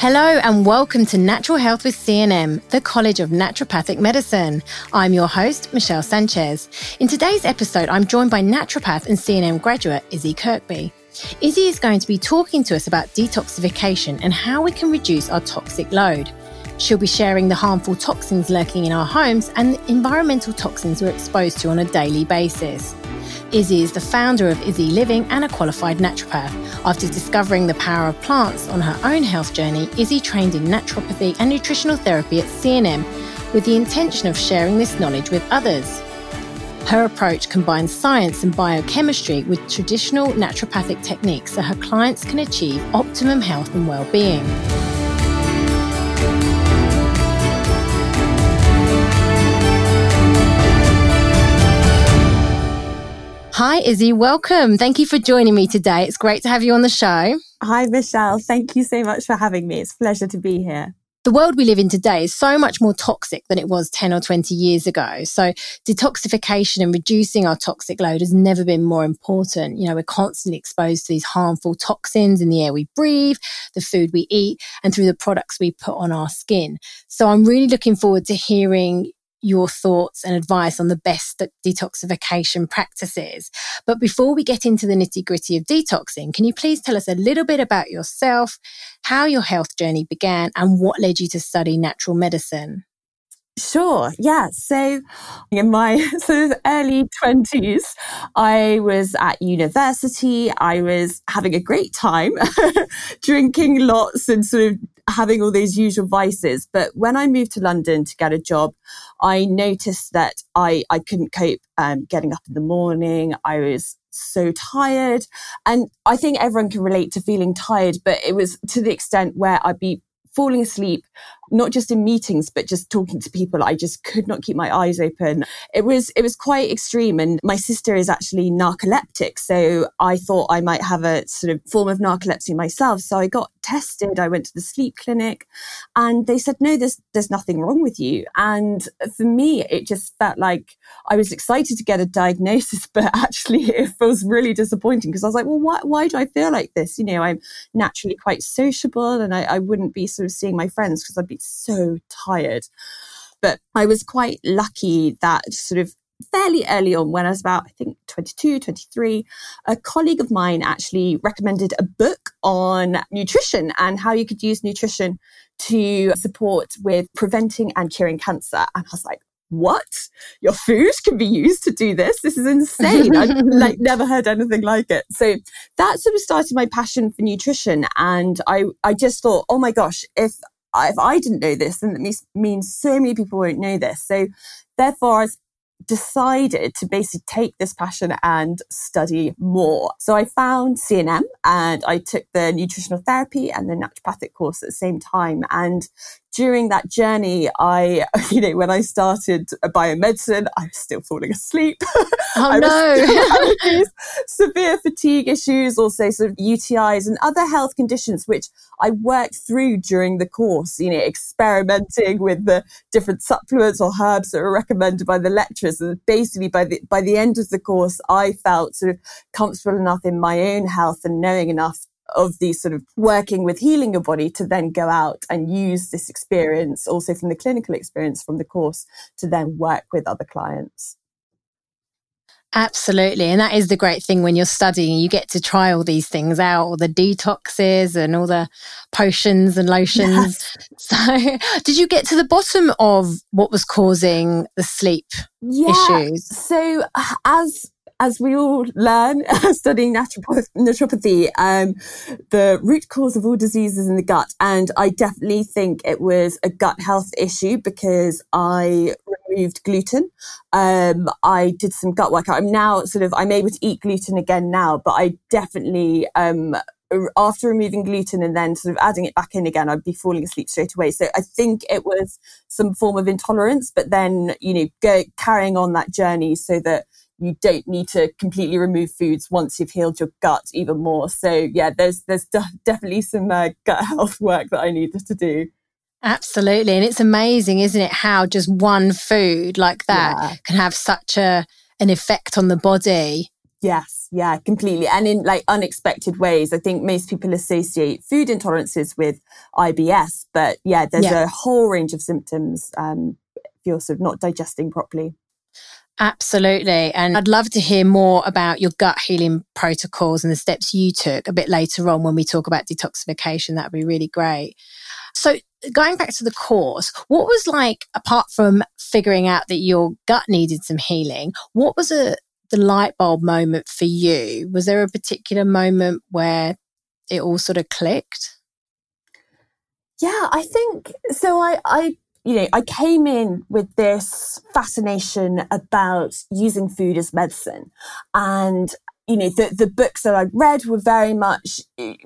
Hello and welcome to Natural Health with CNM, the College of Naturopathic Medicine. I'm your host, Michelle Sanchez. In today's episode, I'm joined by naturopath and CNM graduate, Izzy Kirkby. Izzy is going to be talking to us about detoxification and how we can reduce our toxic load. She'll be sharing the harmful toxins lurking in our homes and the environmental toxins we're exposed to on a daily basis. Izzy is the founder of Izzy Living and a qualified naturopath. After discovering the power of plants on her own health journey, Izzy trained in naturopathy and nutritional therapy at CNM with the intention of sharing this knowledge with others. Her approach combines science and biochemistry with traditional naturopathic techniques so her clients can achieve optimum health and well-being. Hi, Izzy. Welcome. Thank you for joining me today. It's great to have you on the show. Hi, Michelle. Thank you so much for having me. It's a pleasure to be here. The world we live in today is so much more toxic than it was 10 or 20 years ago. So detoxification and reducing our toxic load has never been more important. You know, we're constantly exposed to these harmful toxins in the air we breathe, the food we eat, and through the products we put on our skin. So I'm really looking forward to hearing your thoughts and advice on the best detoxification practices. But before we get into the nitty-gritty of detoxing, can you please tell us a little bit about yourself, how your health journey began, and what led you to study natural medicine? Sure, yeah. So in my sort of early 20s, I was at university. I was having a great time, drinking lots and sort of having all those usual vices. But when I moved to London to get a job, I noticed that I couldn't cope getting up in the morning. I was so tired. And I think everyone can relate to feeling tired, but it was to the extent where I'd be falling asleep, not just in meetings, but just talking to people. I just could not keep my eyes open. It was quite extreme. And my sister is actually narcoleptic. So I thought I might have a sort of form of narcolepsy myself. So I got tested. I went to the sleep clinic and they said, no, there's nothing wrong with you. And for me, it just felt like I was excited to get a diagnosis, but actually it feels really disappointing because I was like, well, why do I feel like this? You know, I'm naturally quite sociable and I wouldn't be sort of seeing my friends because I'd be so tired. But I was quite lucky that sort of fairly early on, when I was about, I think, 22, 23, a colleague of mine actually recommended a book on nutrition and how you could use nutrition to support with preventing and curing cancer. And I was like, what? Your food can be used to do this? This is insane. I've never heard anything like it. So that sort of started my passion for nutrition. And I just thought, oh my gosh, if I didn't know this, then that means so many people won't know this. So therefore, I decided to basically take this passion and study more. So I found CNM and I took the nutritional therapy and the naturopathic course at the same time. And during that journey, when I started biomedicine, I was still falling asleep. Oh, no. Severe fatigue issues, also sort of UTIs and other health conditions, which I worked through during the course, you know, experimenting with the different supplements or herbs that were recommended by the lecturers. And basically by the end of the course, I felt sort of comfortable enough in my own health and knowing enough of the sort of working with healing your body to then go out and use this experience also from the clinical experience from the course to then work with other clients. Absolutely. And that is the great thing when you're studying, you get to try all these things out, all the detoxes and all the potions and lotions. Yes. So did you get to the bottom of what was causing the sleep issues? So as we all learn studying naturopathy, the root cause of all diseases in the gut. And I definitely think it was a gut health issue because I removed gluten. I did some gut work. I'm able to eat gluten again now, but I definitely, after removing gluten and then sort of adding it back in again, I'd be falling asleep straight away. So I think it was some form of intolerance, but then, you know, carrying on that journey so that you don't need to completely remove foods once you've healed your gut even more. So yeah, there's definitely some gut health work that I needed to do. Absolutely. And it's amazing, isn't it, how just one food like that can have such an effect on the body. Yes, yeah, completely. And in like unexpected ways. I think most people associate food intolerances with IBS, but yeah, there's a whole range of symptoms if you're sort of not digesting properly. Absolutely. And I'd love to hear more about your gut healing protocols and the steps you took a bit later on when we talk about detoxification. That'd be really great. So going back to the course, what was like, apart from figuring out that your gut needed some healing, what was the light bulb moment for you? Was there a particular moment where it all sort of clicked? Yeah, I think so. I came in with this fascination about using food as medicine, and the books that I'd read were very much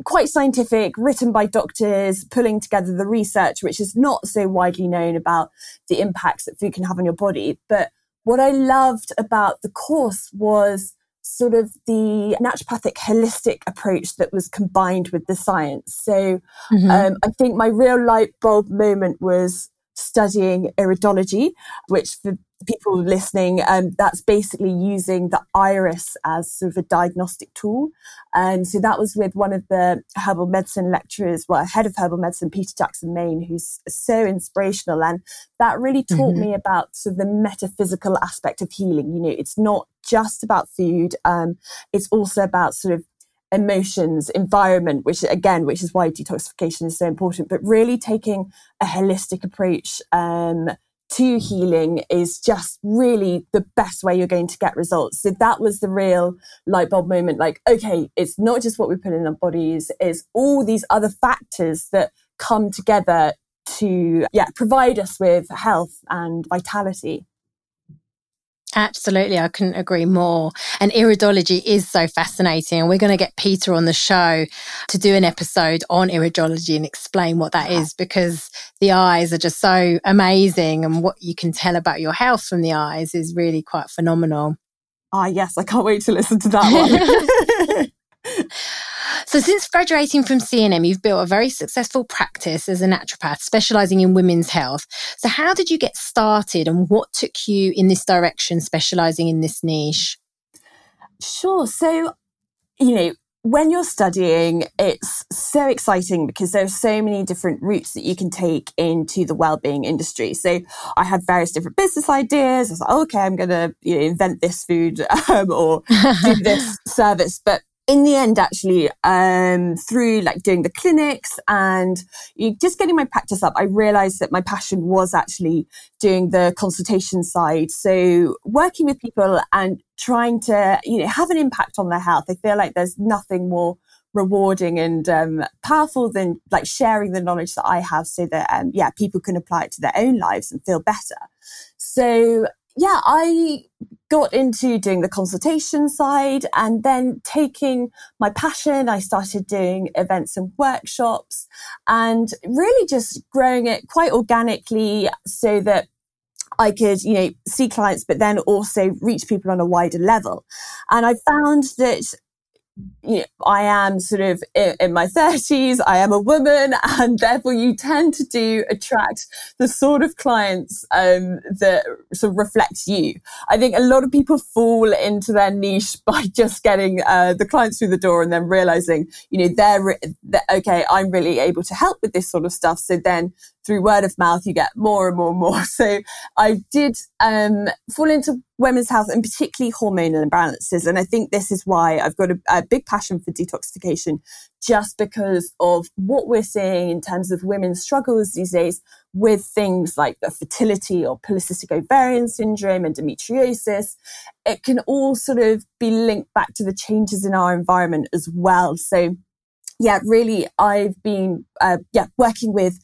quite scientific, written by doctors, pulling together the research, which is not so widely known about the impacts that food can have on your body. But what I loved about the course was sort of the naturopathic holistic approach that was combined with the science. So I think my real light bulb moment was studying iridology, which for people listening, that's basically using the iris as sort of a diagnostic tool. And so that was with one of the herbal medicine lecturers, head of herbal medicine, Peter Jackson-Main, who's so inspirational. And that really taught me about sort of the metaphysical aspect of healing. You know, it's not just about food. It's also about sort of emotions, environment, which is why detoxification is so important, but really taking a holistic approach to healing is just really the best way you're going to get results. So that was the real light bulb moment. Like, okay, it's not just what we put in our bodies, it's all these other factors that come together to provide us with health and vitality. Absolutely. I couldn't agree more. And iridology is so fascinating. And we're going to get Peter on the show to do an episode on iridology and explain what that is, because the eyes are just so amazing. And what you can tell about your health from the eyes is really quite phenomenal. Ah, yes. I can't wait to listen to that one. So since graduating from CNM, you've built a very successful practice as a naturopath, specialising in women's health. So how did you get started and what took you in this direction, specialising in this niche? Sure. So, when you're studying, it's so exciting because there are so many different routes that you can take into the wellbeing industry. So I had various different business ideas. I was like, I'm going to invent this food or do this service. But in the end, actually, through like doing the clinics and just getting my practice up, I realised that my passion was actually doing the consultation side. So working with people and trying to, have an impact on their health. I feel like there's nothing more rewarding and powerful than like sharing the knowledge that I have so that, people can apply it to their own lives and feel better. So yeah, I got into doing the consultation side and then taking my passion, I started doing events and workshops and really just growing it quite organically so that I could, see clients, but then also reach people on a wider level. And I found that I am sort of in my 30s, I am a woman, and therefore you tend to attract the sort of clients that sort of reflect you. I think a lot of people fall into their niche by just getting the clients through the door and then realising, they're okay, I'm really able to help with this sort of stuff. So then through word of mouth, you get more and more and more. So I did fall into women's health and particularly hormonal imbalances. And I think this is why I've got a big passion for detoxification, just because of what we're seeing in terms of women's struggles these days with things like the fertility or polycystic ovarian syndrome, endometriosis. It can all sort of be linked back to the changes in our environment as well. So yeah, really, I've been working with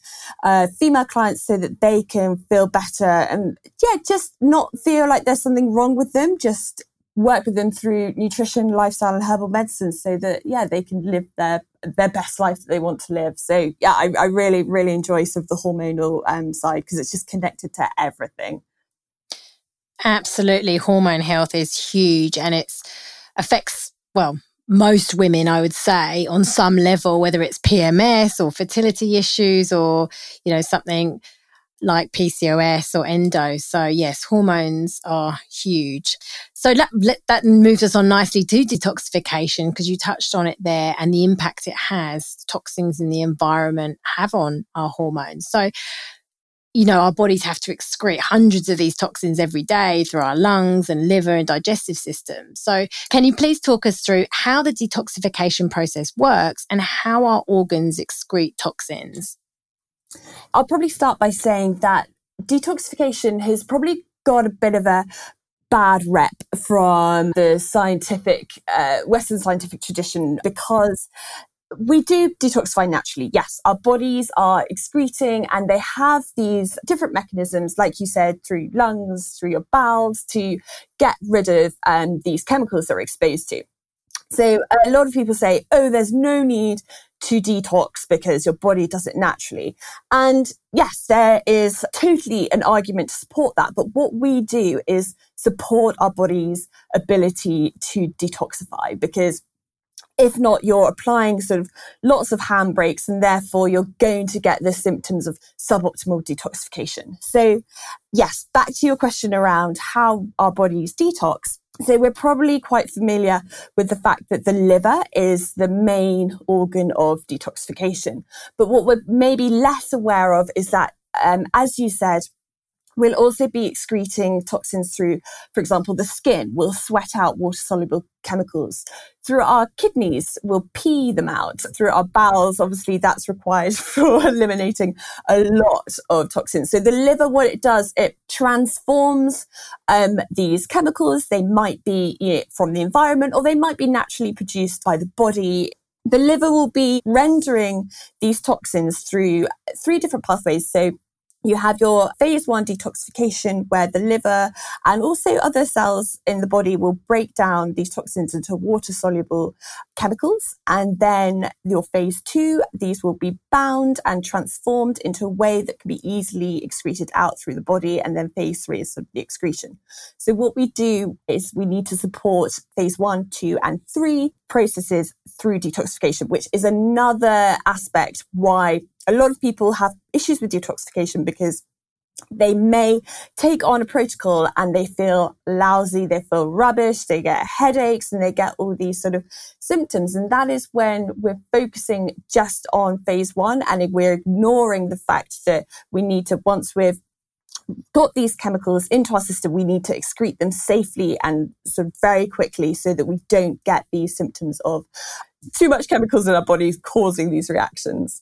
female clients so that they can feel better and just not feel like there's something wrong with them. Just work with them through nutrition, lifestyle, and herbal medicine so that they can live their best life that they want to live. So yeah, I really, really enjoy sort of the hormonal side because it's just connected to everything. Absolutely, hormone health is huge, and it affects most women, I would say, on some level, whether it's PMS or fertility issues or, something like PCOS or endo. So yes, hormones are huge. So that moves us on nicely to detoxification, because you touched on it there and the impact it has, toxins in the environment have on our hormones. So, you know, our bodies have to excrete hundreds of these toxins every day through our lungs and liver and digestive system. So can you please talk us through how the detoxification process works and how our organs excrete toxins? I'll probably start by saying that detoxification has probably got a bit of a bad rep from the scientific, Western scientific tradition, because we do detoxify naturally. Yes, our bodies are excreting and they have these different mechanisms, like you said, through lungs, through your bowels, to get rid of these chemicals they're exposed to. So a lot of people say, oh, there's no need to detox because your body does it naturally. And yes, there is totally an argument to support that. But what we do is support our body's ability to detoxify, because if not, you're applying sort of lots of handbrakes and therefore you're going to get the symptoms of suboptimal detoxification. So yes, back to your question around how our bodies detox. So we're probably quite familiar with the fact that the liver is the main organ of detoxification. But what we're maybe less aware of is that, as you said, we'll also be excreting toxins through, for example, the skin. We'll sweat out water-soluble chemicals. Through our kidneys, we'll pee them out. Through our bowels, obviously, that's required for eliminating a lot of toxins. So the liver, what it does, it transforms these chemicals. They might be from the environment, or they might be naturally produced by the body. The liver will be rendering these toxins through three different pathways. So you have your phase 1 detoxification, where the liver and also other cells in the body will break down these toxins into water-soluble chemicals. And then your phase 2, these will be bound and transformed into a way that can be easily excreted out through the body. And then phase 3 is sort of the excretion. So what we do is we need to support phase 1, 2, and 3 processes through detoxification, which is another aspect why a lot of people have issues with detoxification, because they may take on a protocol and they feel lousy, they feel rubbish, they get headaches, and they get all these sort of symptoms. And that is when we're focusing just on phase 1 and we're ignoring the fact that we need to, once we've got these chemicals into our system, we need to excrete them safely and sort of very quickly so that we don't get these symptoms of too much chemicals in our bodies causing these reactions.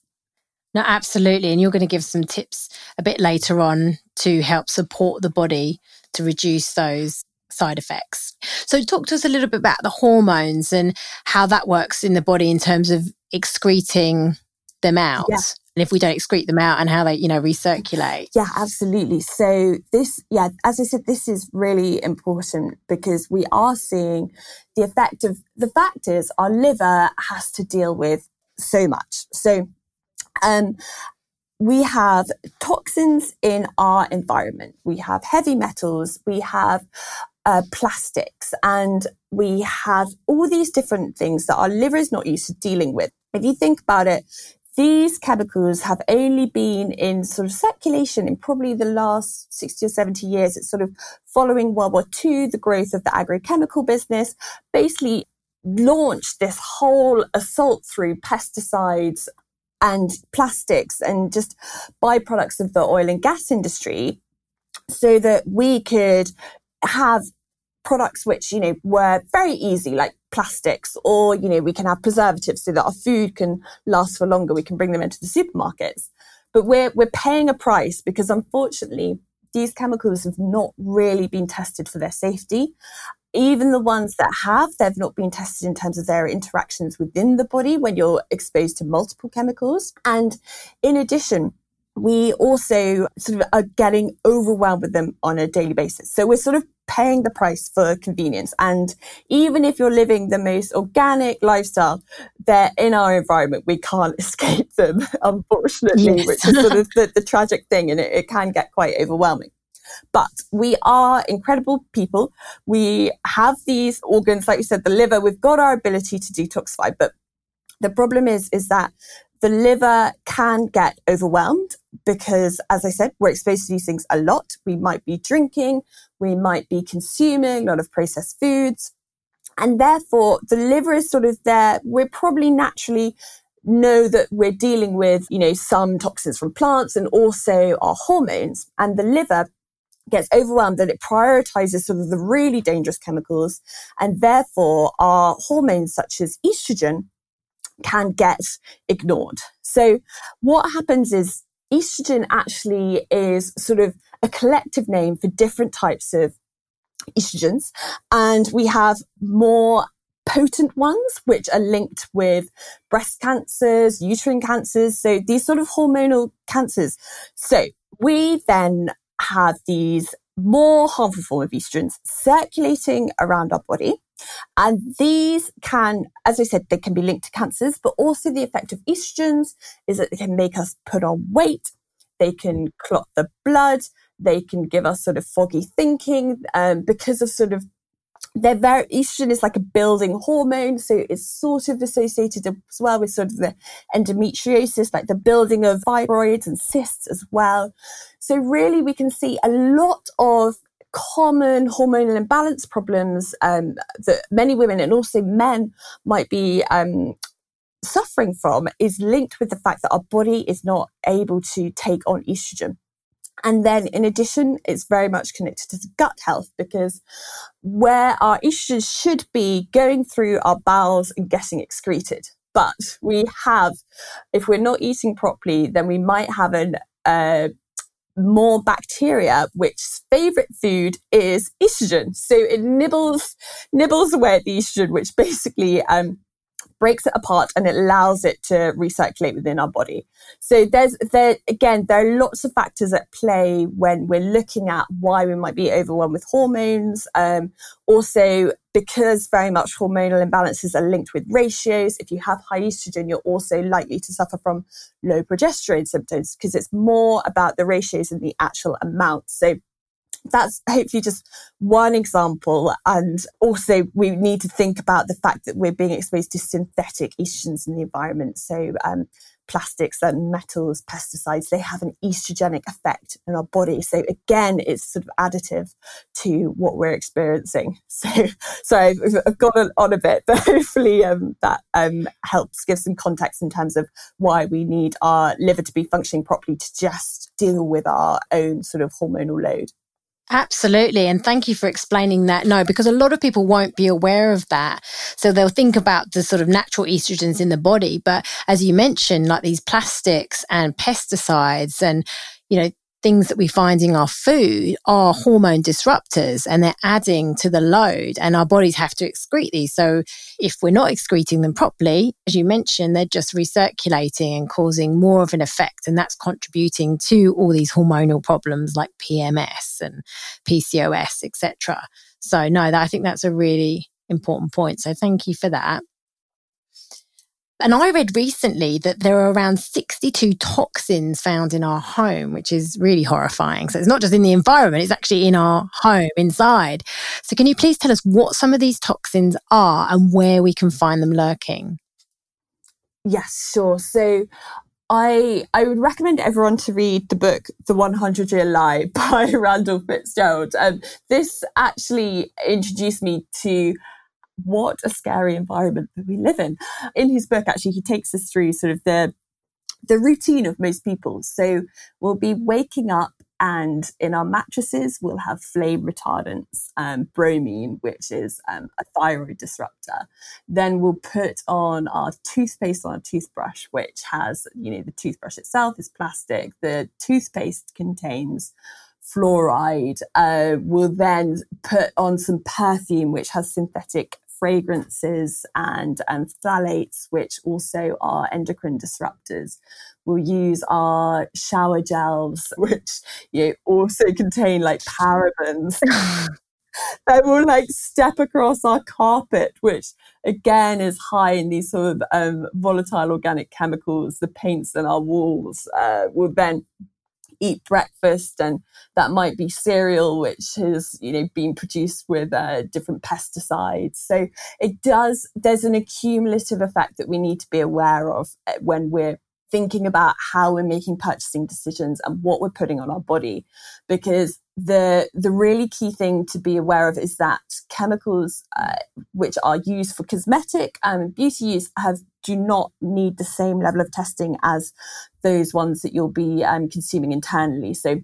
No, absolutely. And you're going to give some tips a bit later on to help support the body to reduce those side effects. So talk to us a little bit about the hormones and how that works in the body in terms of excreting them out. Yeah. And if we don't excrete them out, and how they, recirculate. Yeah, absolutely. So as I said, this is really important, because we are seeing the effect of the factors our liver has to deal with so much. So we have toxins in our environment. We have heavy metals, we have plastics, and we have all these different things that our liver is not used to dealing with. If you think about it, these chemicals have only been in sort of circulation in probably the last 60 or 70 years. It's sort of following World War II, the growth of the agrochemical business, basically launched this whole assault through pesticides and plastics and just byproducts of the oil and gas industry, so that we could have products which, were very easy, like plastics, or, we can have preservatives so that our food can last for longer. We can bring them into the supermarkets. But we're paying a price, because unfortunately, these chemicals have not really been tested for their safety. Even the ones that have, they've not been tested in terms of their interactions within the body when you're exposed to multiple chemicals. And in addition, we also sort of are getting overwhelmed with them on a daily basis. So we're sort of paying the price for convenience. And even if you're living the most organic lifestyle, they're in our environment. We can't escape them, unfortunately, yes. Which is sort of the tragic thing. And it can get quite overwhelming. But we are incredible people. We have these organs, like you said, the liver. We've got our ability to detoxify. But the problem is that The liver can get overwhelmed because, as I said, we're exposed to these things a lot. We might be drinking, we might be consuming a lot of processed foods. And therefore, the liver is sort of there. We're probably naturally know that we're dealing with, you know, some toxins from plants and also our hormones. And the liver gets overwhelmed and it prioritizes sort of the really dangerous chemicals. And therefore, our hormones such as estrogen can get ignored. So what happens is estrogen actually is sort of a collective name for different types of estrogens. And we have more potent ones, which are linked with breast cancers, uterine cancers. So these sort of hormonal cancers. So we then have these more harmful form of estrogens circulating around our body. And these can, as I said, they can be linked to cancers, but also the effect of estrogens is that they can make us put on weight, they can clot the blood, they can give us sort of foggy thinking because of sort of their estrogen is like a building hormone. So it's sort of associated as well with sort of the endometriosis, like the building of fibroids and cysts as well. So really we can see a lot of common hormonal imbalance problems that many women and also men might be suffering from is linked with the fact that our body is not able to take on estrogen. And then in addition, it's very much connected to gut health because where our estrogen should be going through our bowels and getting excreted. But we have, if we're not eating properly, then we might have more bacteria, which favorite food is estrogen. So it nibbles away at the estrogen, which basically breaks it apart and it allows it to recirculate within our body. So there are lots of factors at play when we're looking at why we might be overwhelmed with hormones. Also, because very much hormonal imbalances are linked with ratios, if you have high estrogen, you're also likely to suffer from low progesterone symptoms because it's more about the ratios than the actual amount. So that's hopefully just one example. And also we need to think about the fact that we're being exposed to synthetic estrogens in the environment. So plastics and metals, pesticides, they have an estrogenic effect in our body. So again, it's sort of additive to what we're experiencing. So sorry, I've gone on a bit, but hopefully that helps give some context in terms of why we need our liver to be functioning properly to just deal with our own sort of hormonal load. Absolutely. And thank you for explaining that. No, because a lot of people won't be aware of that. So they'll think about the sort of natural estrogens in the body. But as you mentioned, like these plastics and pesticides and, you know, things that we find in our food are hormone disruptors and they're adding to the load and our bodies have to excrete these. So if we're not excreting them properly, as you mentioned, they're just recirculating and causing more of an effect. And that's contributing to all these hormonal problems like PMS and PCOS, etc. So no, I think that's a really important point. So thank you for that. And I read recently that there are around 62 toxins found in our home, which is really horrifying. So it's not just in the environment, it's actually in our home, inside. So can you please tell us what some of these toxins are and where we can find them lurking? Yes, sure. So I would recommend everyone to read the book, The 100 Year Lie by Randall Fitzgerald. This actually introduced me to what a scary environment that we live in. In his book, actually, he takes us through sort of the routine of most people. So we'll be waking up and in our mattresses, we'll have flame retardants, bromine, which is a thyroid disruptor. Then we'll put on our toothpaste on our toothbrush, which has, you know, the toothbrush itself is plastic. The toothpaste contains fluoride. We'll then put on some perfume, which has synthetic fragrances and phthalates, which also are endocrine disruptors. We'll use our shower gels, which, you know, also contain like parabens. Then we'll like step across our carpet, which again is high in these sort of volatile organic chemicals. The paints on our walls. We'll then eat breakfast, and that might be cereal, which has, you know, been produced with different pesticides. So there's an accumulative effect that we need to be aware of when we're thinking about how we're making purchasing decisions and what we're putting on our body. Because the really key thing to be aware of is that chemicals which are used for cosmetic and beauty use do not need the same level of testing as those ones that you'll be consuming internally. So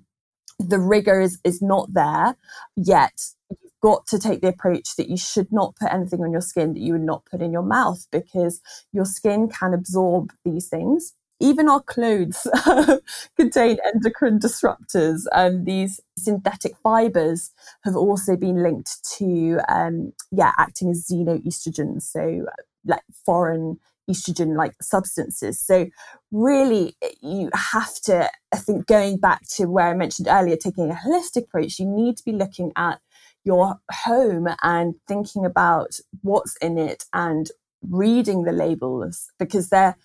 the rigor is not there yet. You've got to take the approach that you should not put anything on your skin that you would not put in your mouth, because your skin can absorb these things. Even our clothes contain endocrine disruptors. These synthetic fibres have also been linked to acting as xenoestrogens, so like foreign estrogen-like substances. So really, you have to, I think, going back to where I mentioned earlier, taking a holistic approach, you need to be looking at your home and thinking about what's in it and reading the labels, because they're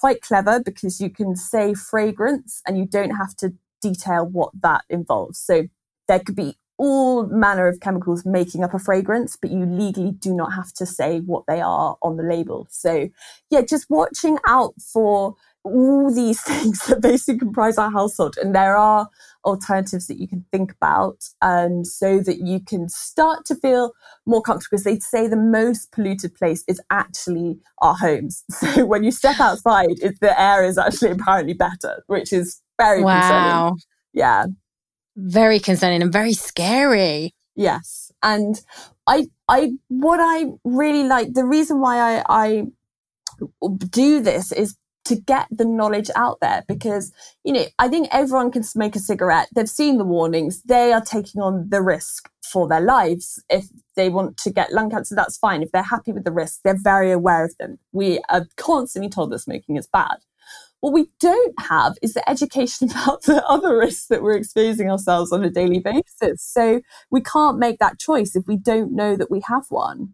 quite clever, because you can say fragrance and you don't have to detail what that involves. So there could be all manner of chemicals making up a fragrance, but you legally do not have to say what they are on the label. So yeah, just watching out for all these things that basically comprise our household. And there are alternatives that you can think about so that you can start to feel more comfortable, because they say the most polluted place is actually our homes. So when you step outside, the air is actually apparently better, which is very concerning. Yeah. Very concerning and very scary. Yes. And I really like, the reason why I do this is to get the knowledge out there, because, you know, I think everyone can smoke a cigarette. They've seen the warnings. They are taking on the risk for their lives. If they want to get lung cancer, that's fine. If they're happy with the risks, they're very aware of them. We are constantly told that smoking is bad. What we don't have is the education about the other risks that we're exposing ourselves on a daily basis. So we can't make that choice if we don't know that we have one.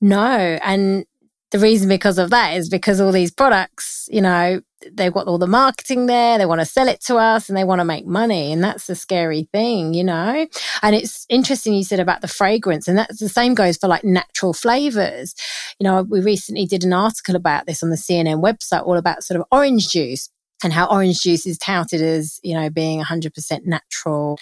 No, and the reason because of that is because all these products, you know, they've got all the marketing there, they want to sell it to us and they want to make money. And that's the scary thing, you know. And it's interesting you said about the fragrance, and that's the same goes for like natural flavors. You know, we recently did an article about this on the CNM website, all about sort of orange juice and how orange juice is touted as, you know, being 100% natural,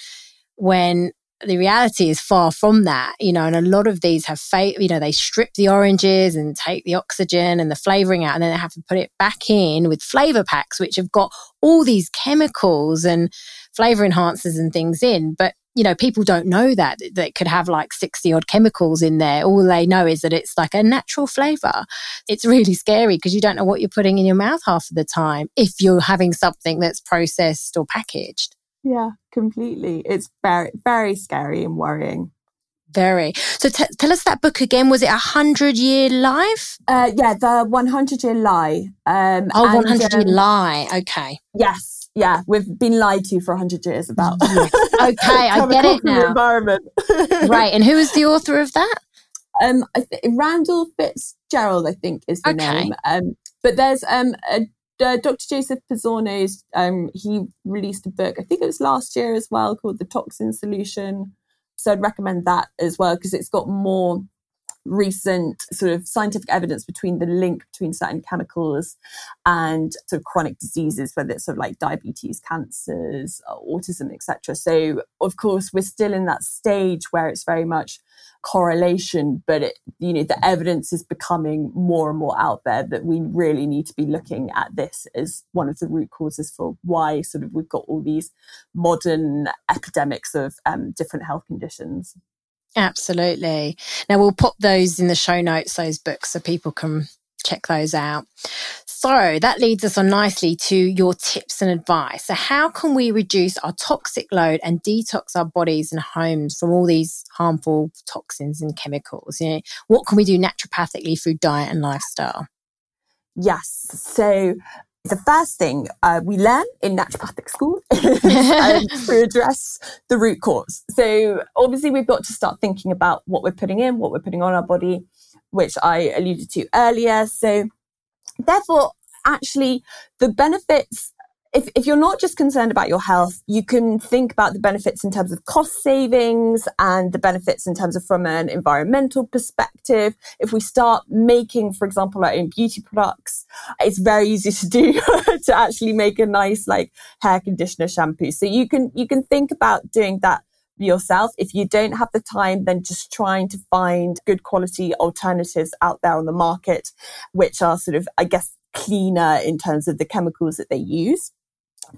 when the reality is far from that, you know. And a lot of these have, you know, they strip the oranges and take the oxygen and the flavouring out, and then they have to put it back in with flavour packs, which have got all these chemicals and flavour enhancers and things in. But, you know, people don't know that. That could have like 60 odd chemicals in there. All they know is that it's like a natural flavour. It's really scary because you don't know what you're putting in your mouth half of the time if you're having something that's processed or packaged. Yeah, completely. It's very, very scary and worrying. Very. So tell us that book again. Was it 100 Year Life? The 100 Year Lie. 100 Year Lie. Okay. Yes. Yeah. We've been lied to for 100 years about. Yes. Okay. I get it now. Environment. Right. And who is the author of that? Randall Fitzgerald, I think, is the name. But there's Dr. Joseph Pizzorno's, he released a book, I think it was last year as well, called The Toxin Solution. So I'd recommend that as well, because it's got more recent sort of scientific evidence between the link between certain chemicals and sort of chronic diseases, whether it's sort of like diabetes, cancers, autism, etc. So of course, we're still in that stage where it's very much correlation, but it, you know, the evidence is becoming more and more out there that we really need to be looking at this as one of the root causes for why sort of we've got all these modern epidemics of different health conditions. Absolutely. Now we'll pop those in the show notes, those books, so people can check those out. So that leads us on nicely to your tips and advice. So how can we reduce our toxic load and detox our bodies and homes from all these harmful toxins and chemicals? You know, what can we do naturopathically through diet and lifestyle? Yes. So the first thing we learn in naturopathic school is to address the root cause. So obviously we've got to start thinking about what we're putting in, what we're putting on our body, which I alluded to earlier. So therefore, actually, the benefits If you're not just concerned about your health, you can think about the benefits in terms of cost savings and the benefits in terms of from an environmental perspective. If we start making, for example, our own beauty products, it's very easy to do to actually make a nice like hair conditioner shampoo. So you can think about doing that yourself. If you don't have the time, then just trying to find good quality alternatives out there on the market, which are sort of, I guess, cleaner in terms of the chemicals that they use.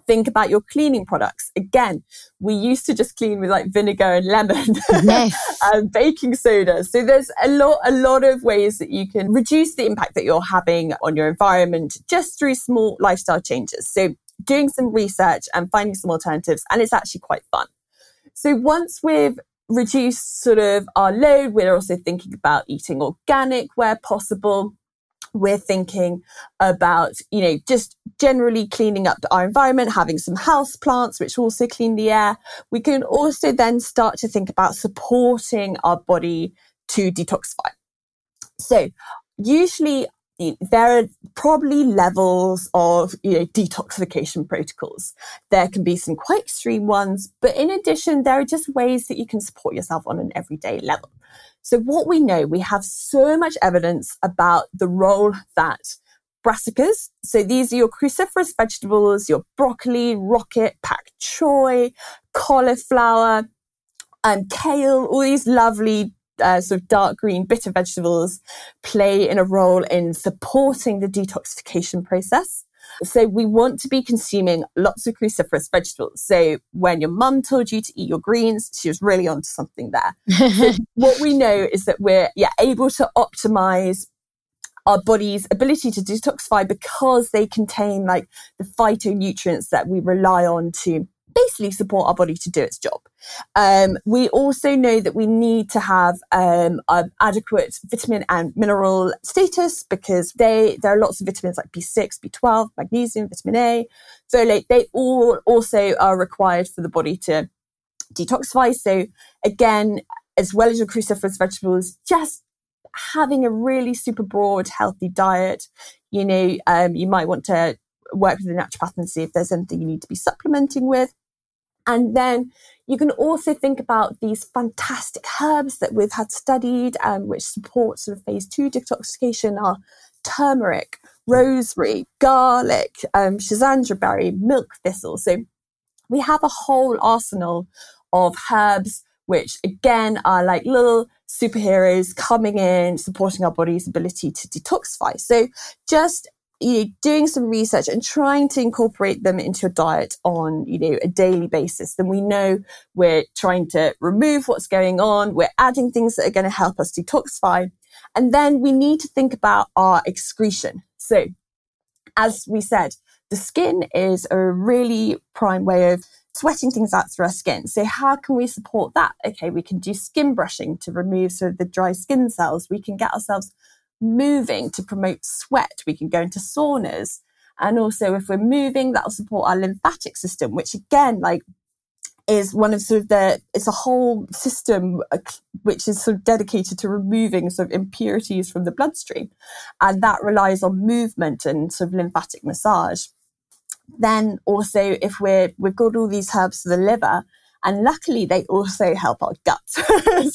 Think about your cleaning products. Again, we used to just clean with like vinegar and lemon, yes. and baking soda. So there's a lot of ways that you can reduce the impact that you're having on your environment just through small lifestyle changes. So doing some research and finding some alternatives, and it's actually quite fun. So once we've reduced sort of our load, we're also thinking about eating organic where possible. We're thinking about, just generally cleaning up our environment, having some house plants, which also clean the air. We can also then start to think about supporting our body to detoxify. So usually there are probably levels of, detoxification protocols. There can be some quite extreme ones, but in addition, there are just ways that you can support yourself on an everyday level. So what we know, we have so much evidence about the role that brassicas, so these are your cruciferous vegetables, your broccoli, rocket, pak choy, cauliflower, kale, all these lovely sort of dark green bitter vegetables play in a role in supporting the detoxification process. So we want to be consuming lots of cruciferous vegetables. So when your mum told you to eat your greens, she was really onto something there. So what we know is that we're able to optimize our body's ability to detoxify because they contain like the phytonutrients that we rely on to basically support our body to do its job. We also know that we need to have an adequate vitamin and mineral status because there are lots of vitamins like B6, B12, magnesium, vitamin A, folate. They all also are required for the body to detoxify. So again, as well as your cruciferous vegetables, just having a really super broad, healthy diet. You might want to work with a naturopath and see if there's anything you need to be supplementing with. And then you can also think about these fantastic herbs that we've had studied, which support sort of phase 2 detoxification are turmeric, rosemary, garlic, schizandra berry, milk thistle. So we have a whole arsenal of herbs, which again are like little superheroes coming in, supporting our body's ability to detoxify. So just doing some research and trying to incorporate them into your diet on, a daily basis, then we know we're trying to remove what's going on. We're adding things that are going to help us detoxify. And then we need to think about our excretion. So as we said, the skin is a really prime way of sweating things out through our skin. So how can we support that? Okay, we can do skin brushing to remove sort of the dry skin cells. We can get ourselves moving to promote sweat. We can go into saunas. And also if we're moving, that'll support our lymphatic system, which again, is one of sort of it's a whole system which is sort of dedicated to removing sort of impurities from the bloodstream. And that relies on movement and sort of lymphatic massage. Then also if we've got all these herbs for the liver, and luckily they also help our guts.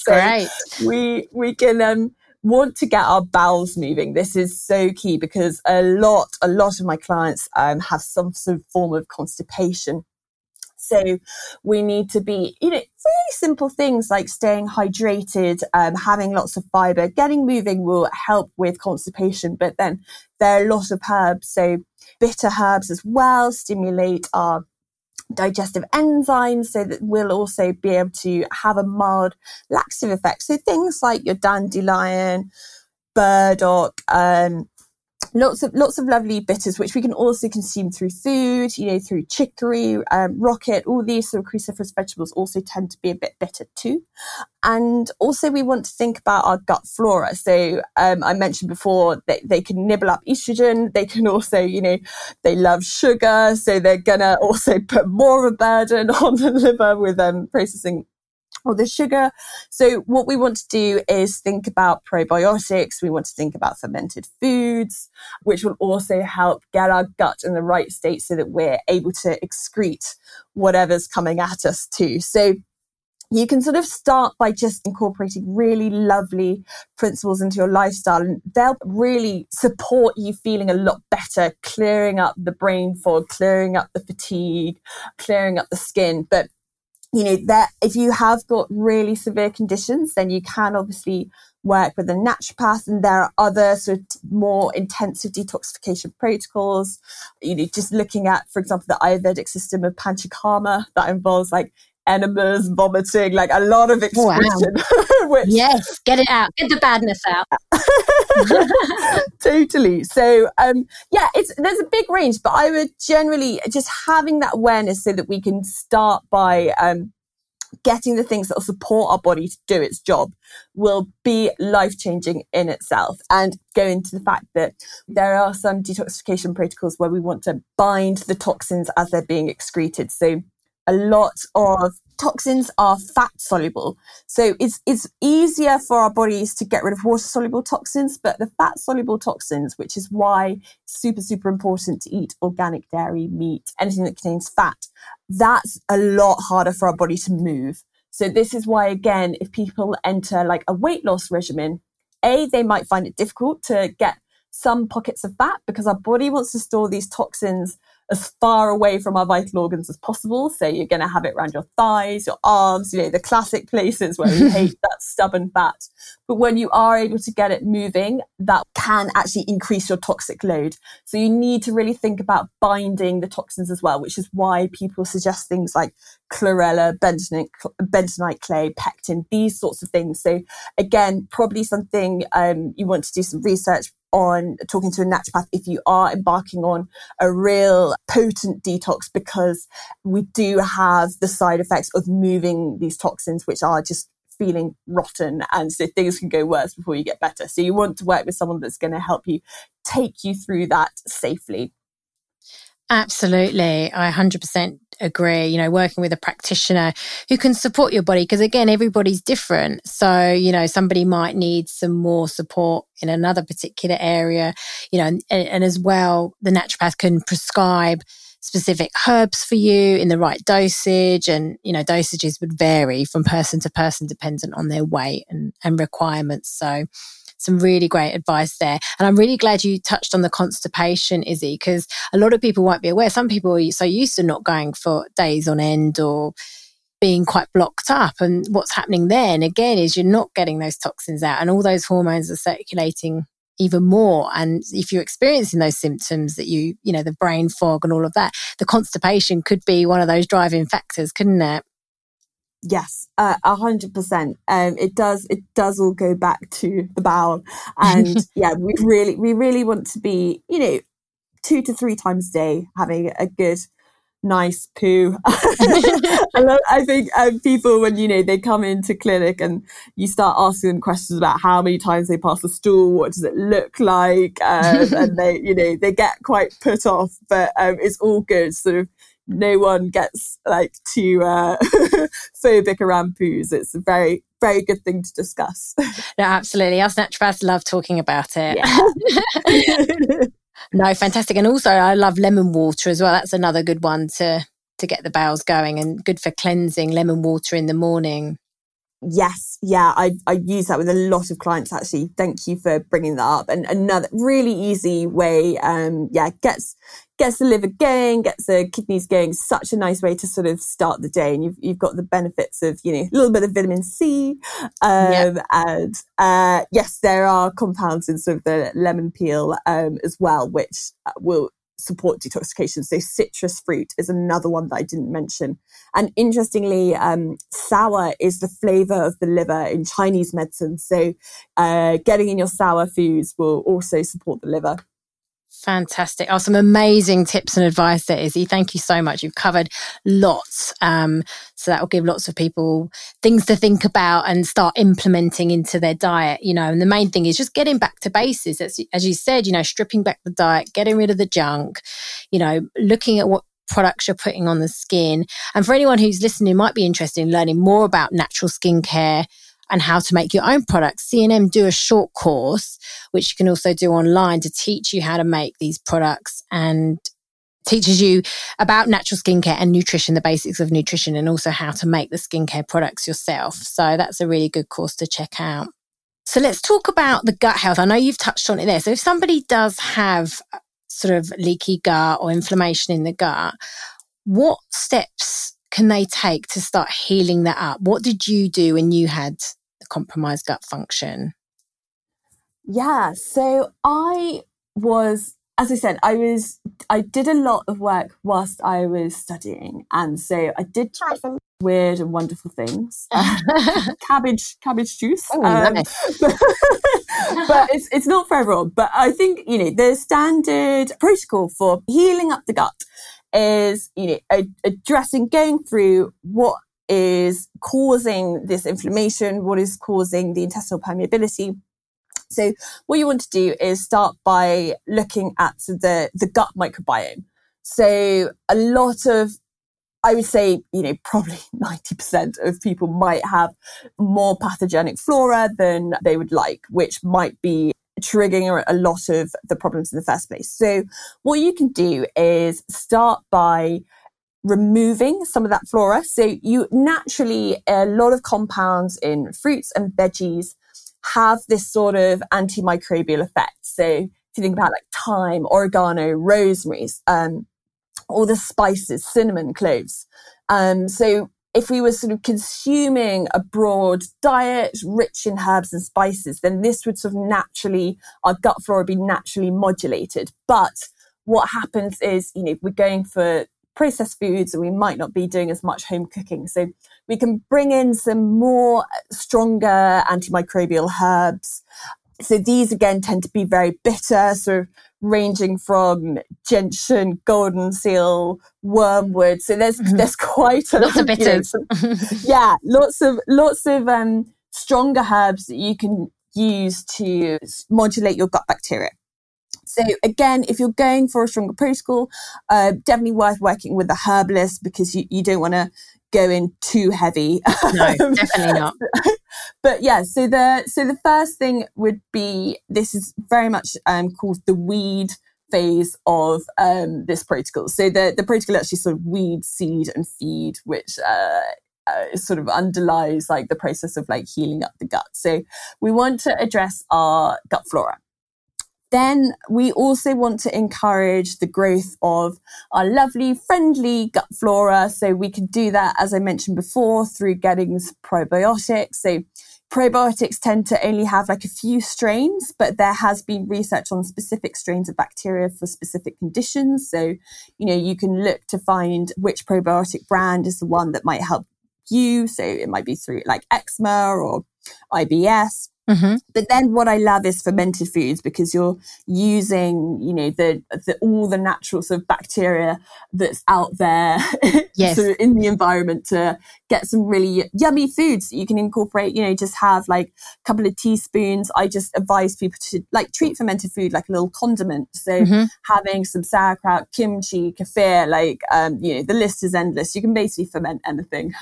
So right. We can, want to get our bowels moving. This is so key because a lot of my clients have some form of constipation. So we need to be, really simple things like staying hydrated, having lots of fiber, getting moving will help with constipation. But then there are a lot of herbs. So bitter herbs as well stimulate our digestive enzymes so that we'll also be able to have a mild laxative effect. So things like your dandelion, burdock, lots of lovely bitters, which we can also consume through food, through chicory, rocket, all these sort of cruciferous vegetables also tend to be a bit bitter too. And also we want to think about our gut flora. So I mentioned before that they can nibble up estrogen. They can also, they love sugar. So they're going to also put more of a burden on the liver with processing or the sugar. So what we want to do is think about probiotics. We want to think about fermented foods, which will also help get our gut in the right state so that we're able to excrete whatever's coming at us too. So you can sort of start by just incorporating really lovely principles into your lifestyle, and they'll really support you feeling a lot better, clearing up the brain fog, clearing up the fatigue, clearing up the skin. But you know, that if you have got really severe conditions, then you can obviously work with a naturopath, and there are other sort of more intensive detoxification protocols. You know, just looking at, for example, the Ayurvedic system of Panchakarma that involves like enemas, vomiting, like a lot of excretion. Wow. Yes, get it out. Get the badness out. Totally. So, there's a big range, but I would generally just having that awareness so that we can start by getting the things that will support our body to do its job will be life-changing in itself. And go into the fact that there are some detoxification protocols where we want to bind the toxins as they're being excreted. So a lot of toxins are fat soluble. So it's easier for our bodies to get rid of water soluble toxins, but the fat soluble toxins, which is why it's super, super important to eat organic dairy, meat, anything that contains fat, that's a lot harder for our body to move. So this is why, again, if people enter like a weight loss regimen, they might find it difficult to get some pockets of fat because our body wants to store these toxins as far away from our vital organs as possible. So you're going to have it around your thighs, your arms, you know, the classic places where we hate that stubborn fat. But when you are able to get it moving, that can actually increase your toxic load. So you need to really think about binding the toxins as well, which is why people suggest things like chlorella, bentonite clay, pectin, these sorts of things. So again, probably something you want to do some research on, talking to a naturopath if you are embarking on a real potent detox, because we do have the side effects of moving these toxins, which are just feeling rotten, and so things can go worse before you get better. So you want to work with someone that's going to help you take you through that safely. Absolutely. I 100% agree. You know, working with a practitioner who can support your body, because again, everybody's different. So, you know, somebody might need some more support in another particular area, you know, and as well, the naturopath can prescribe specific herbs for you in the right dosage. And, you know, dosages would vary from person to person dependent on their weight and requirements. So some really great advice there. And I'm really glad you touched on the constipation, Izzy, because a lot of people won't be aware. Some people are so used to not going for days on end or being quite blocked up. And what's happening then, again, is you're not getting those toxins out and all those hormones are circulating even more. And if you're experiencing those symptoms that you know, the brain fog and all of that, the constipation could be one of those driving factors, couldn't it? Yes, 100%. It does all go back to the bowel. And yeah, we really want to be, you know, 2 to 3 times a day having a good, nice poo. I think people, when, you know, they come into clinic and you start asking them questions about how many times they pass a stool, what does it look like? And they, you know, they get quite put off, but it's all good. Sort of, no one gets like too phobic around poos. It's a very, very good thing to discuss. No, absolutely. Us naturopaths love talking about it. Yeah. No, fantastic. And also I love lemon water as well. That's another good one to get the bowels going, and good for cleansing, lemon water in the morning. Yes. Yeah. I use that with a lot of clients, actually. Thank you for bringing that up. And another really easy way, gets the liver going, gets the kidneys going. Such a nice way to sort of start the day. And you've got the benefits of, you know, a little bit of vitamin C. And yes, there are compounds in sort of the lemon peel as well, which will support detoxification. So citrus fruit is another one that I didn't mention. And interestingly, sour is the flavour of the liver in Chinese medicine. So getting in your sour foods will also support the liver. Fantastic. Oh, some amazing tips and advice there, Izzy. Thank you so much. You've covered lots. So that will give lots of people things to think about and start implementing into their diet, you know. And the main thing is just getting back to basics. As you said, you know, stripping back the diet, getting rid of the junk, you know, looking at what products you're putting on the skin. And for anyone who's listening who might be interested in learning more about natural skincare and how to make your own products, CNM do a short course, which you can also do online, to teach you how to make these products, and teaches you about natural skincare and nutrition, the basics of nutrition, and also how to make the skincare products yourself. So that's a really good course to check out. So let's talk about the gut health. I know you've touched on it there. So if somebody does have sort of leaky gut or inflammation in the gut, what steps can they take to start healing that up? What did you do when you had a compromised gut function? Yeah, so I did a lot of work whilst I was studying, and so I did try some weird and wonderful things. Cabbage juice. Oh, nice. But it's not for everyone. But I think, you know, the standard protocol for healing up the gut is, you know, addressing, going through what is causing this inflammation, what is causing the intestinal permeability. So what you want to do is start by looking at the gut microbiome. So a lot of, I would say, you know, probably 90% of people might have more pathogenic flora than they would like, which might be triggering a lot of the problems in the first place. So what you can do is start by removing some of that flora. So you naturally, a lot of compounds in fruits and veggies have this sort of antimicrobial effect. So if you think about like thyme, oregano, rosemary, all the spices, cinnamon, cloves. So if we were sort of consuming a broad diet rich in herbs and spices, then this would sort of naturally, our gut flora would be naturally modulated. But what happens is, you know, we're going for processed foods and we might not be doing as much home cooking. So we can bring in some more stronger antimicrobial herbs. So these again tend to be very bitter, sort of ranging from gentian, golden seal, wormwood. So there's quite a lot of bitters. You know, lots of stronger herbs that you can use to modulate your gut bacteria. So again, if you're going for a stronger protocol, definitely worth working with a herbalist, because you don't want to go in too heavy. No, definitely not. But yeah, so the first thing would be, this is very much called the weed phase of this protocol. So the protocol actually sort of weed, seed and feed, which sort of underlies like the process of like healing up the gut. So we want to address our gut flora. Then we also want to encourage the growth of our lovely, friendly gut flora. So we can do that, as I mentioned before, through getting probiotics. So probiotics tend to only have like a few strains, but there has been research on specific strains of bacteria for specific conditions. So, you know, you can look to find which probiotic brand is the one that might help you. So it might be through like eczema or IBS. Mm-hmm. But then what I love is fermented foods, because you're using, you know, the all the natural sort of bacteria that's out there, yes. Sort of in the environment, to get some really yummy foods that you can incorporate. You know, just have like a couple of teaspoons. I just advise people to like treat fermented food like a little condiment. So having some sauerkraut, kimchi, kefir, like, you know, the list is endless. You can basically ferment anything.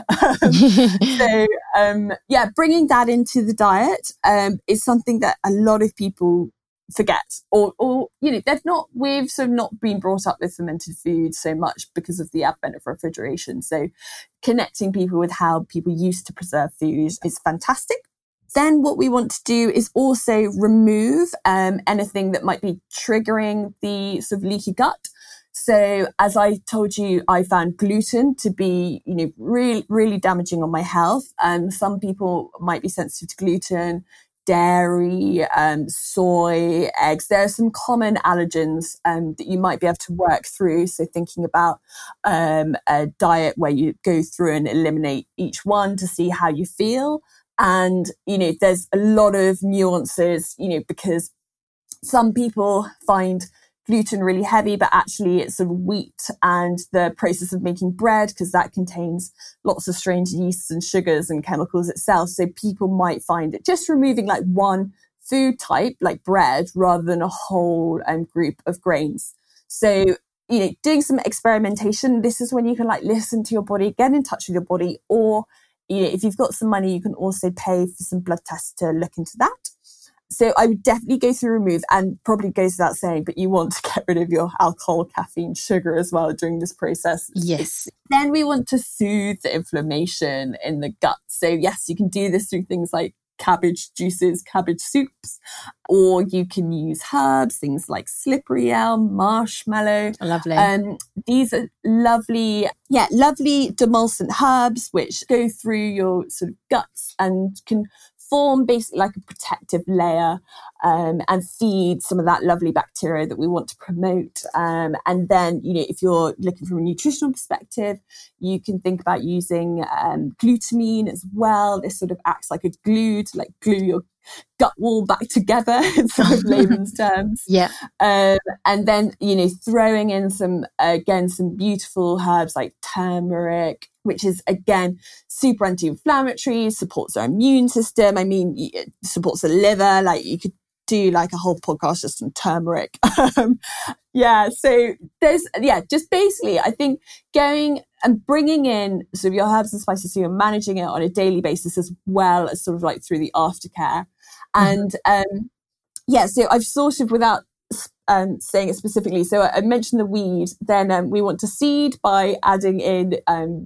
So, bringing that into the diet is something that a lot of people forget, or you know, we've sort of not been brought up with fermented food so much because of the advent of refrigeration. So connecting people with how people used to preserve food is fantastic. Then what we want to do is also remove anything that might be triggering the sort of leaky gut. So as I told you, I found gluten to be, you know, really, really damaging on my health. Some people might be sensitive to gluten, dairy, soy, eggs. There are some common allergens that you might be able to work through. So thinking about a diet where you go through and eliminate each one to see how you feel. And, you know, there's a lot of nuances, you know, because some people find gluten really heavy, but actually it's sort of wheat and the process of making bread, because that contains lots of strange yeasts and sugars and chemicals itself. So people might find it just removing like one food type, like bread, rather than a whole group of grains. So you know, doing some experimentation. This is when you can like listen to your body, get in touch with your body, or, you know, if you've got some money, you can also pay for some blood tests to look into that. So I would definitely go through Remove, and probably goes without saying, but you want to get rid of your alcohol, caffeine, sugar as well during this process. Yes. Then we want to soothe the inflammation in the gut. So yes, you can do this through things like cabbage juices, cabbage soups, or you can use herbs, things like slippery elm, marshmallow. Lovely. These are lovely demulcent herbs, which go through your sort of guts and can form basically like a protective layer, and feed some of that lovely bacteria that we want to promote. And then, you know, if you're looking from a nutritional perspective, you can think about using glutamine as well. This sort of acts like a glue to like glue your gut wall back together in sort of layman's terms. Yeah. And then, you know, throwing in some beautiful herbs like turmeric, which is, again, super anti-inflammatory, supports our immune system. I mean, it supports the liver. Like, you could do like a whole podcast just on turmeric. So just basically, I think going and bringing in sort of your herbs and spices, so you're managing it on a daily basis as well as sort of like through the aftercare. And so I've sort of, without saying it specifically, so I mentioned the weed, then we want to seed by adding in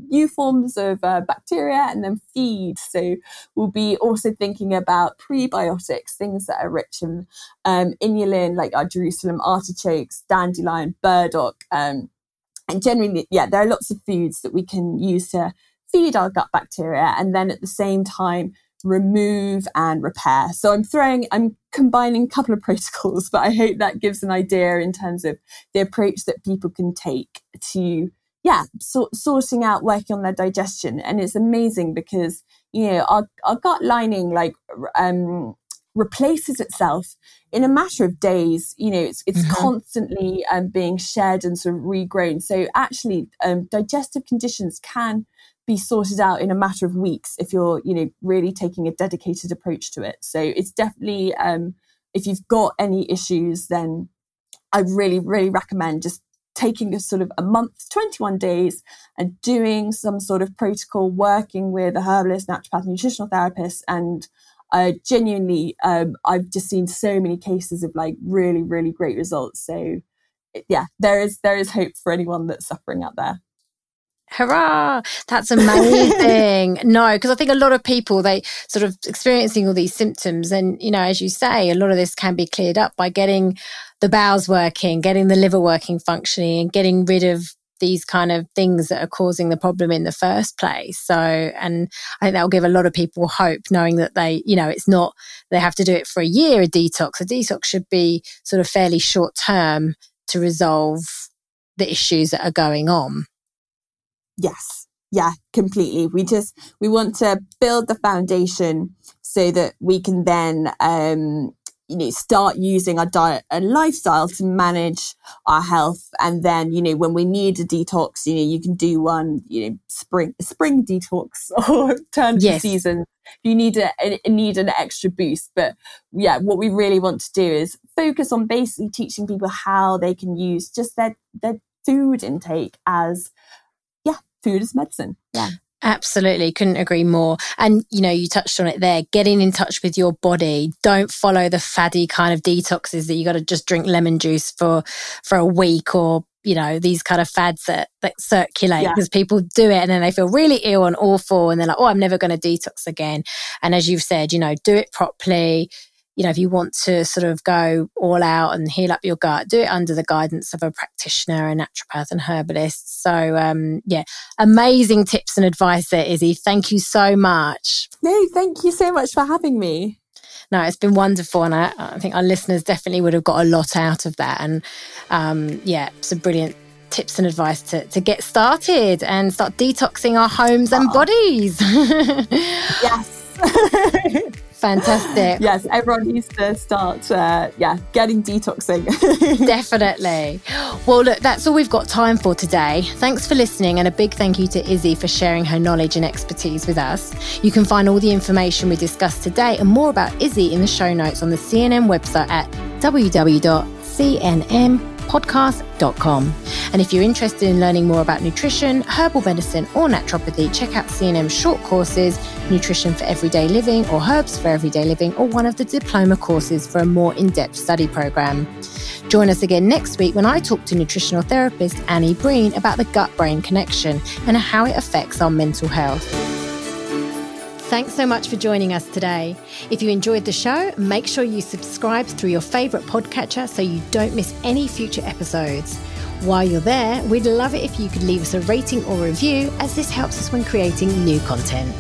new forms of bacteria, and then feed. So we'll be also thinking about prebiotics, things that are rich in inulin, like our Jerusalem artichokes, dandelion, burdock, and generally, there are lots of foods that we can use to feed our gut bacteria, and then at the same time remove and repair. So I'm combining a couple of protocols, but I hope that gives an idea in terms of the approach that people can take to sorting out, working on their digestion. And it's amazing because, you know, our gut lining like replaces itself in a matter of days. You know, it's constantly being shed and sort of regrown. So actually digestive conditions can be sorted out in a matter of weeks if you're, you know, really taking a dedicated approach to it. So it's definitely, if you've got any issues, then I really, really recommend just taking a sort of a month, 21 days, and doing some sort of protocol, working with a herbalist, naturopath, nutritional therapist. And genuinely, I've just seen so many cases of like really, really great results. So yeah, there is hope for anyone that's suffering out there. Hurrah! That's amazing. No, because I think a lot of people, they sort of experiencing all these symptoms, and, you know, as you say, a lot of this can be cleared up by getting the bowels working, getting the liver working, functioning, and getting rid of these kind of things that are causing the problem in the first place. So, and I think that will give a lot of people hope, knowing that they, you know, it's not, they have to do it for a year, a detox. A detox should be sort of fairly short term to resolve the issues that are going on. Yes. Yeah, completely. We want to build the foundation so that we can then, you know, start using our diet and lifestyle to manage our health. And then, you know, when we need a detox, you know, you can do one, you know, spring detox or turn to season. You need an extra boost. But yeah, what we really want to do is focus on basically teaching people how they can use just their food intake as food is medicine. Yeah, absolutely. Couldn't agree more. And, you know, you touched on it there, getting in touch with your body. Don't follow the faddy kind of detoxes that you got to just drink lemon juice for a week, or, you know, these kind of fads that circulate because people do it and then they feel really ill and awful and they're like, oh, I'm never going to detox again. And as you've said, you know, do it properly. You know, if you want to sort of go all out and heal up your gut, do it under the guidance of a practitioner, a naturopath and herbalist. So, amazing tips and advice there, Izzy. Thank you so much. No, thank you so much for having me. No, it's been wonderful. And I think our listeners definitely would have got a lot out of that. And some brilliant tips and advice to get started and start detoxing our homes and bodies. Yes. Fantastic. Yes, everyone needs to start, getting detoxing. Definitely. Well, look, that's all we've got time for today. Thanks for listening, and a big thank you to Izzy for sharing her knowledge and expertise with us. You can find all the information we discussed today and more about Izzy in the show notes on the CNM website at www.cnm.com. podcast.com. And if you're interested in learning more about nutrition, herbal medicine or naturopathy, check out CNM's short courses, Nutrition for Everyday Living or Herbs for Everyday Living, or one of the diploma courses for a more in-depth study program. Join us again next week when I talk to nutritional therapist Annie Breen about the gut-brain connection and how it affects our mental health. Thanks so much for joining us today. If you enjoyed the show, make sure you subscribe through your favourite podcatcher so you don't miss any future episodes. While you're there, we'd love it if you could leave us a rating or review, as this helps us when creating new content.